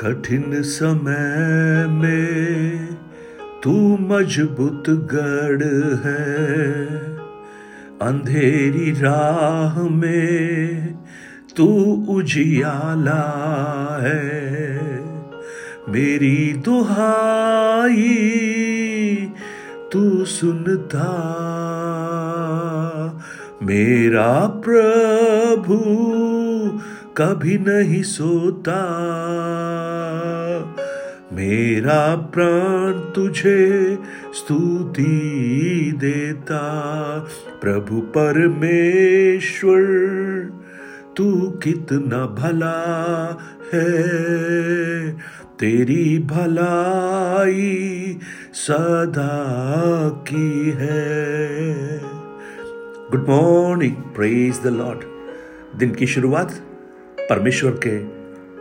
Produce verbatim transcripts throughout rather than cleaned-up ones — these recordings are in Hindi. कठिन समय में तू मजबूत गढ़ है, अंधेरी राह में तू उजियाला है। मेरी दुहाई तू सुनता, मेरा प्रभु कभी नहीं सोता। मेरा प्राण तुझे स्तुति देता, प्रभु परमेश्वर तू कितना भला है। तेरी भलाई सदा की है। Good morning, praise the Lord. दिन की शुरुआत परमेश्वर के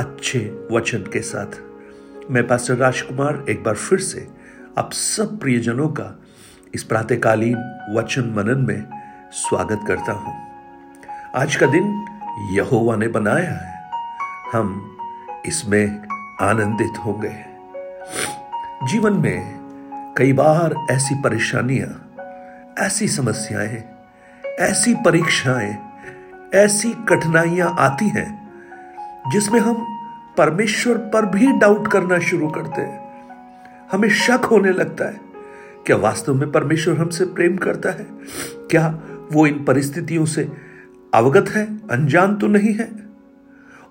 अच्छे वचन के साथ। मैं पास्टर राजकुमार एक बार फिर से आप सब प्रियजनों का इस प्रातःकालीन वचन मनन में स्वागत करता हूं। आज का दिन यहोवा ने बनाया है, हम इसमें आनंदित होंगे। जीवन में कई बार ऐसी परेशानियां, ऐसी समस्याएं, ऐसी परीक्षाएं, ऐसी कठिनाइयां आती हैं जिसमें हम परमेश्वर पर भी डाउट करना शुरू करते हैं। हमें शक होने लगता है, क्या वास्तव में परमेश्वर हमसे प्रेम करता है? क्या वो इन परिस्थितियों से अवगत है, अनजान तो नहीं है?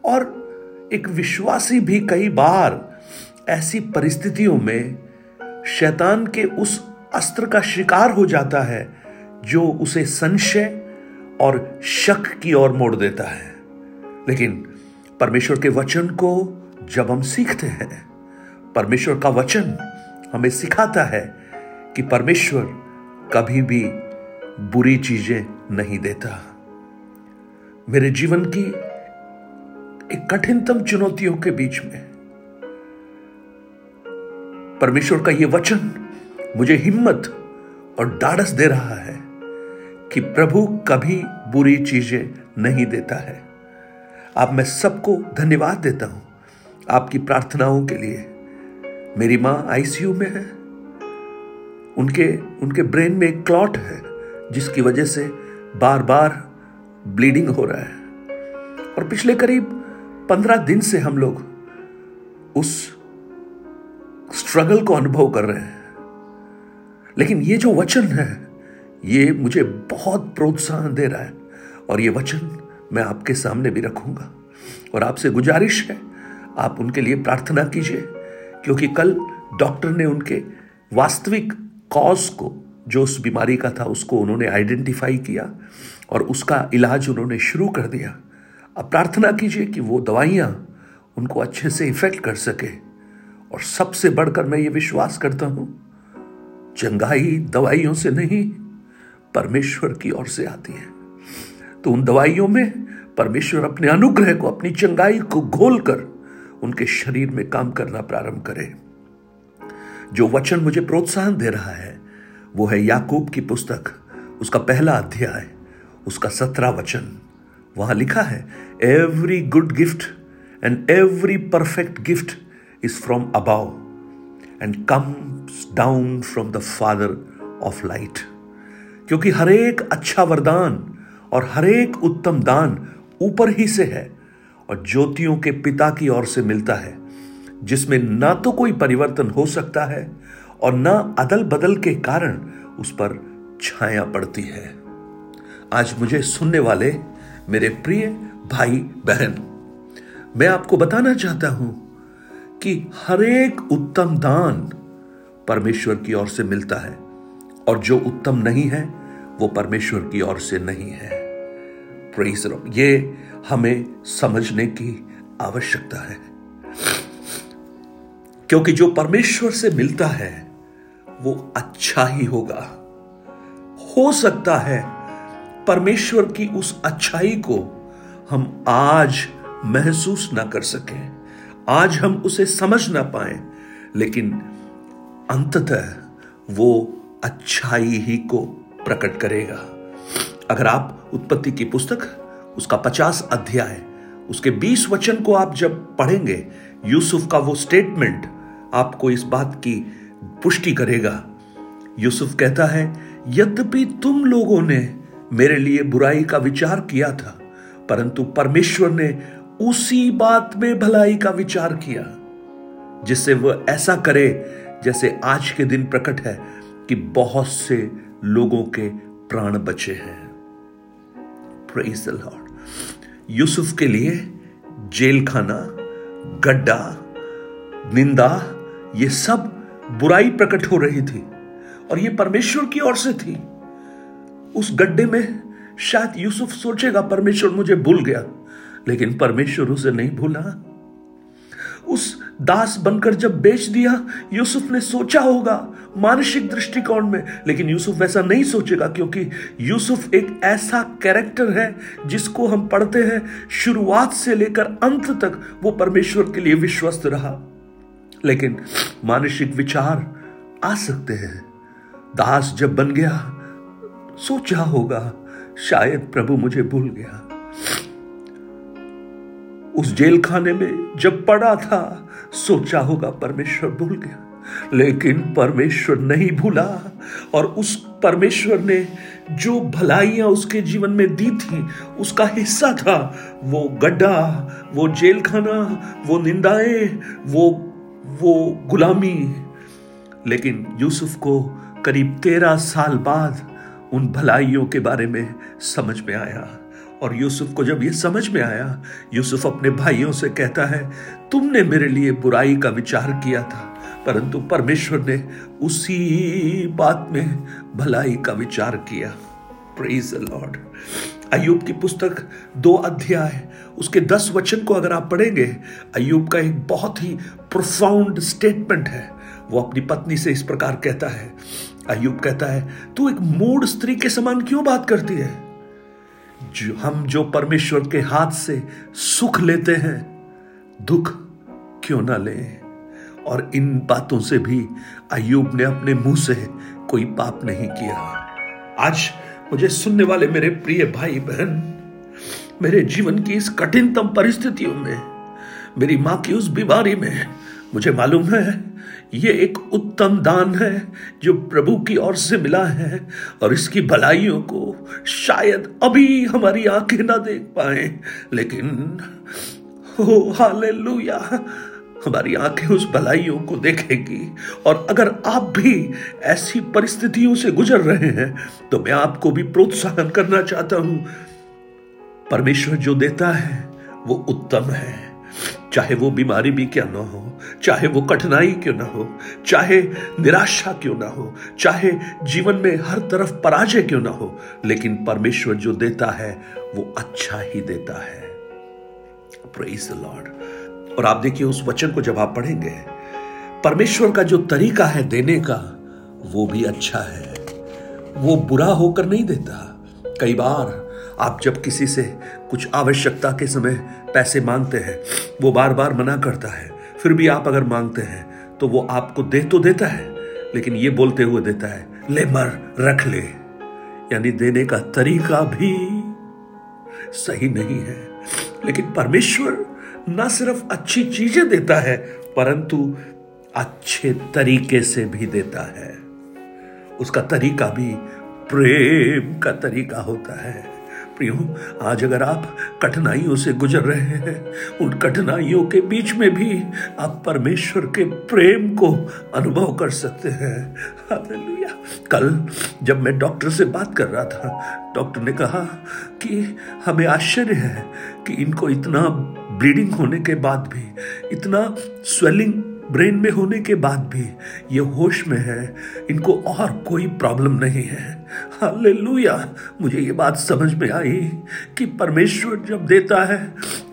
और एक विश्वासी भी कई बार ऐसी परिस्थितियों में शैतान के उस अस्त्र का शिकार हो जाता है जो उसे संशय और शक की ओर मोड़ देता है। लेकिन परमेश्वर के वचन को जब हम सीखते हैं, परमेश्वर का वचन हमें सिखाता है कि परमेश्वर कभी भी बुरी चीजें नहीं देता। मेरे जीवन की एक कठिनतम चुनौतियों के बीच में परमेश्वर का यह वचन मुझे हिम्मत और ढाढ़स दे रहा है कि प्रभु कभी बुरी चीजें नहीं देता है। आप मैं सबको धन्यवाद देता हूं आपकी प्रार्थनाओं के लिए। मेरी माँ आईसीयू में है, उनके उनके ब्रेन में एक क्लॉट है जिसकी वजह से बार बार ब्लीडिंग हो रहा है। और पिछले करीब पंद्रह दिन से हम लोग उस स्ट्रगल को अनुभव कर रहे हैं। लेकिन ये जो वचन है ये मुझे बहुत प्रोत्साहन दे रहा है, और ये वचन मैं आपके सामने भी रखूंगा। और आपसे गुजारिश है, आप उनके लिए प्रार्थना कीजिए, क्योंकि कल डॉक्टर ने उनके वास्तविक कॉज को, जो उस बीमारी का था, उसको उन्होंने आइडेंटिफाई किया और उसका इलाज उन्होंने शुरू कर दिया। अब प्रार्थना कीजिए कि वो दवाइयाँ उनको अच्छे से इफेक्ट कर सके। और सबसे बढ़कर मैं ये विश्वास करता हूँ, चंगाई दवाइयों से नहीं, परमेश्वर की ओर से आती है। तो उन दवाइयों में परमेश्वर अपने अनुग्रह को, अपनी चंगाई को घोल कर उनके शरीर में काम करना प्रारंभ करे। जो वचन मुझे प्रोत्साहन दे रहा है वो है याकूब की पुस्तक, उसका पहला अध्याय, उसका सत्रह वचन। वहां लिखा है, every good gift and every perfect gift is from above and comes down from the father of light. क्योंकि हरेक अच्छा वरदान और हरेक उत्तम दान ऊपर ही से है और ज्योतियों के पिता की ओर से मिलता है, जिसमें ना तो कोई परिवर्तन हो सकता है और ना अदल बदल के कारण उस पर छाया पड़ती है। आज मुझे सुनने वाले मेरे प्रिय भाई बहन, मैं आपको बताना चाहता हूं कि हरेक उत्तम दान परमेश्वर की ओर से मिलता है, और जो उत्तम नहीं है वो परमेश्वर की ओर से नहीं है। Praise the Lord. ये हमें समझने की आवश्यकता है, क्योंकि जो परमेश्वर से मिलता है वो अच्छा ही होगा। हो सकता है परमेश्वर की उस अच्छाई को हम आज महसूस ना कर सकें, आज हम उसे समझ ना पाए, लेकिन अंततः वो अच्छाई ही को प्रकट करेगा। अगर आप उत्पत्ति की पुस्तक उसका पचास अध्याय उसके बीस वचन को आप जब पढ़ेंगे, यूसुफ का वो स्टेटमेंट आपको इस बात की पुष्टि करेगा। यूसुफ कहता है, यद्यपि तुम लोगों ने मेरे लिए बुराई का विचार किया था, परंतु परमेश्वर ने उसी बात में भलाई का विचार किया, जिससे वह ऐसा करे जैसे आज के दिन प्रकट है कि बहुत से लोगों के प्राण बचे हैं। Praise the Lord. यूसुफ के लिए जेल खाना, गड्ढा, निंदा, ये सब बुराई प्रकट हो रही थी और ये परमेश्वर की ओर से थी। उस गड्ढे में शायद यूसुफ सोचेगा परमेश्वर मुझे भूल गया, लेकिन परमेश्वर उसे नहीं भूला। उस दास बनकर जब बेच दिया, यूसुफ ने सोचा होगा मानसिक दृष्टिकोण में, लेकिन यूसुफ वैसा नहीं सोचेगा, क्योंकि यूसुफ एक ऐसा कैरेक्टर है जिसको हम पढ़ते हैं शुरुआत से लेकर अंत तक वो परमेश्वर के लिए विश्वस्त रहा। लेकिन मानसिक विचार आ सकते हैं। दास जब बन गया, सोचा होगा शायद प्रभु मुझे भूल गया। उस जेल खाने में जब पड़ा था, सोचा होगा परमेश्वर भूल गया, लेकिन परमेश्वर नहीं भूला। और उस परमेश्वर ने जो भलाइयां उसके जीवन में दी थी, उसका हिस्सा था वो गड्ढा, वो जेल खाना, वो निंदाएं, वो वो गुलामी। लेकिन यूसुफ को करीब तेरह साल बाद उन भलाइयों के बारे में समझ में आया। और यूसुफ को जब ये समझ में आया, यूसुफ अपने भाइयों से कहता है, तुमने मेरे लिए बुराई का विचार किया था, परंतु परमेश्वर ने उसी बात में भलाई का विचार किया। Praise the Lord. अय्यूब की पुस्तक दो अध्याय उसके दस वचन को अगर आप पढ़ेंगे, अय्यूब का एक बहुत ही प्रोफाउंड स्टेटमेंट है। वो अपनी पत्नी से इस प्रकार कहता है, अय्यूब कहता है, तू एक मूढ़ स्त्री के समान क्यों बात करती है? जो हम जो परमेश्वर के हाथ से सुख लेते हैं, दुख क्यों ना लें? और इन बातों से भी अय्यूब ने अपने मुंह से कोई पाप नहीं किया। आज मुझे सुनने वाले मेरे प्रिय भाई बहन, मेरे जीवन की इस कठिनतम परिस्थितियों में, मेरी मां की उस बीमारी में, मुझे मालूम है ये एक उत्तम दान है जो प्रभु की ओर से मिला है, और इसकी भलाइयों को शायद अभी हमारी आंखें ना देख पाए, लेकिन हो हालेलुया, हमारी आंखें उस भलाइयों को देखेगी। और अगर आप भी ऐसी परिस्थितियों से गुजर रहे हैं, तो मैं आपको भी प्रोत्साहन करना चाहता हूं, परमेश्वर जो देता है वो उत्तम है, चाहे वो बीमारी भी क्या ना हो, चाहे वो कठिनाई क्यों ना हो, चाहे निराशा क्यों ना हो, चाहे जीवन में हर तरफ पराजय क्यों ना हो, लेकिन परमेश्वर जो देता है वो अच्छा ही देता है। Praise the Lord. और आप देखिए उस वचन को जब आप पढ़ेंगे, परमेश्वर का जो तरीका है देने का, वो भी अच्छा है, वो बुरा होकर नहीं देता। कई बार आप जब किसी से कुछ आवश्यकता के समय पैसे मांगते हैं, वो बार बार मना करता है, फिर भी आप अगर मांगते हैं तो वो आपको दे तो देता है, लेकिन ये बोलते हुए देता है, ले मर, रख ले। यानी देने का तरीका भी सही नहीं है। लेकिन परमेश्वर ना सिर्फ अच्छी चीजें देता है, परंतु अच्छे तरीके से भी देता है। उसका तरीका भी प्रेम का तरीका होता है। प्रियो, आज अगर आप कठिनाइयों से गुजर रहे हैं, उन कठिनाइयों के बीच में भी आप परमेश्वर के प्रेम को अनुभव कर सकते हैं। हालेलुया। कल जब मैं डॉक्टर से बात कर रहा था, डॉक्टर ने कहा कि हमें आश्चर्य है कि इनको इतना ब्लीडिंग होने के बाद भी, इतना स्वेलिंग ब्रेन में होने के बाद भी ये होश में है, इनको और कोई प्रॉब्लम नहीं है। हालेलुया। मुझे ये बात समझ में आई कि परमेश्वर जब देता है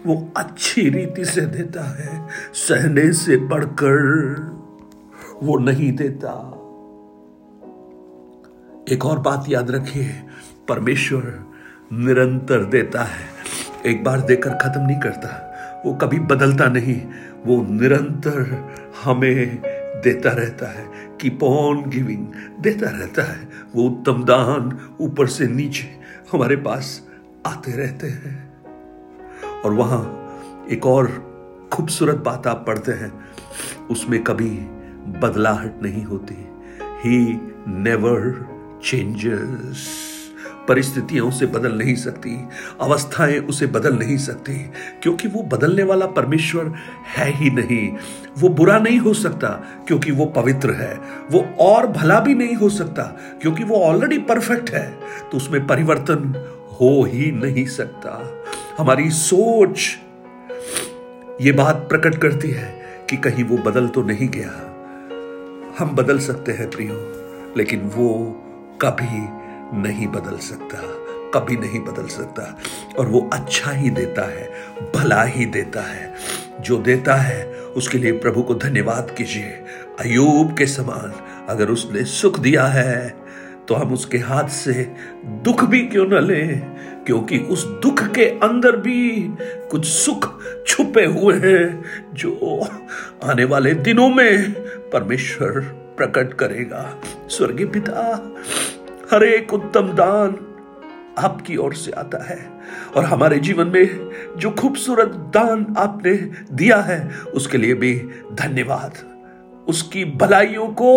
वो अच्छी रीति से देता है, सहने से बढ़कर वो नहीं देता। एक और बात याद रखिए, परमेश्वर निरंतर देता है, एक बार देकर खत्म नहीं करता, वो कभी बदलता नहीं, वो निरंतर हमें देता रहता है। कीप ऑन गिविंग, देता रहता है। वो उत्तम दान ऊपर से नीचे हमारे पास आते रहते हैं। और वहां एक और खूबसूरत बात आप पढ़ते हैं उसमें कभी बदलाहट नहीं होती। He never changes। परिस्थितियां उसे बदल नहीं सकती, अवस्थाएं उसे बदल नहीं सकती, क्योंकि वो बदलने वाला परमेश्वर है ही नहीं। वो बुरा नहीं हो सकता क्योंकि वो पवित्र है। वो और भला भी नहीं हो सकता क्योंकि वो ऑलरेडी परफेक्ट है। तो उसमें परिवर्तन हो ही नहीं सकता। हमारी सोच ये बात प्रकट करती है कि कहीं वो बदल तो नहीं गया। हम बदल सकते हैं प्रियो, लेकिन वो कभी नहीं बदल सकता, कभी नहीं बदल सकता। और वो अच्छा ही देता है, भला ही देता है। जो देता है उसके लिए प्रभु को धन्यवाद कीजिए। अय्यूब के समान अगर उसने सुख दिया है तो हम उसके हाथ से दुख भी क्यों न लें, क्योंकि उस दुख के अंदर भी कुछ सुख छुपे हुए हैं जो आने वाले दिनों में परमेश्वर प्रकट करेगा। स्वर्गीय पिता, हर एक उत्तम दान आपकी ओर से आता है, और हमारे जीवन में जो खूबसूरत दान आपने दिया है उसके लिए भी धन्यवाद। उसकी भलाइयों को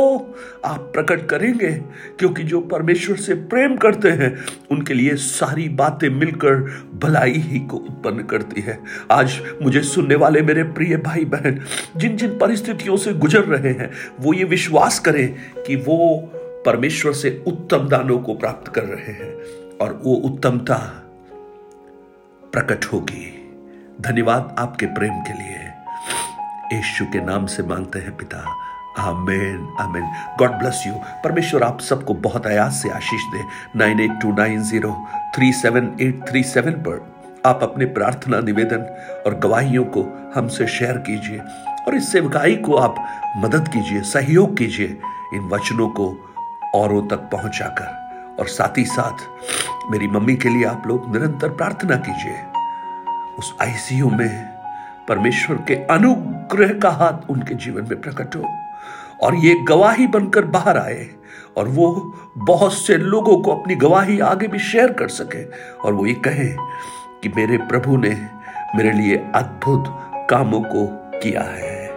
आप प्रकट करेंगे, क्योंकि जो परमेश्वर से प्रेम करते हैं उनके लिए सारी बातें मिलकर भलाई ही को उत्पन्न करती है। आज मुझे सुनने वाले मेरे प्रिय भाई बहन जिन जिन परिस्थितियों से गुजर रहे हैं, वो ये विश्वास करें कि वो परमेश्वर से उत्तम दानों को प्राप्त कर रहे हैं, और वो उत्तमता प्रकट होगी। धन्यवाद आपके प्रेम के लिए। यीशु के नाम से मांगते हैं पिता, आमेन आमेन। God bless you. परमेश्वर आप सबको बहुत आयास से आशीष दे। Nine eight two nine zero three seven eight three seven पर आप अपने प्रार्थना निवेदन और गवाहियों को हमसे शेयर कीजिए, और इस सेवकाई को आप मदद कीजिए, सहयोग कीजिए इन वचनों को औरों तक पहुंचाकर। और साथ ही साथ मेरी मम्मी के लिए आप लोग निरंतर प्रार्थना कीजिए। उस आईसीयू में परमेश्वर के अनुग्रह का हाथ उनके जीवन में प्रकट हो, और ये गवाही बनकर बाहर आए, और वो बहुत से लोगों को अपनी गवाही आगे भी शेयर कर सके, और वो ये कहें कि मेरे प्रभु ने मेरे लिए अद्भुत कामों को किया है।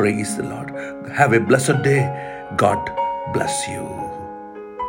Praise the Lord. Have a blessed day. God bless you.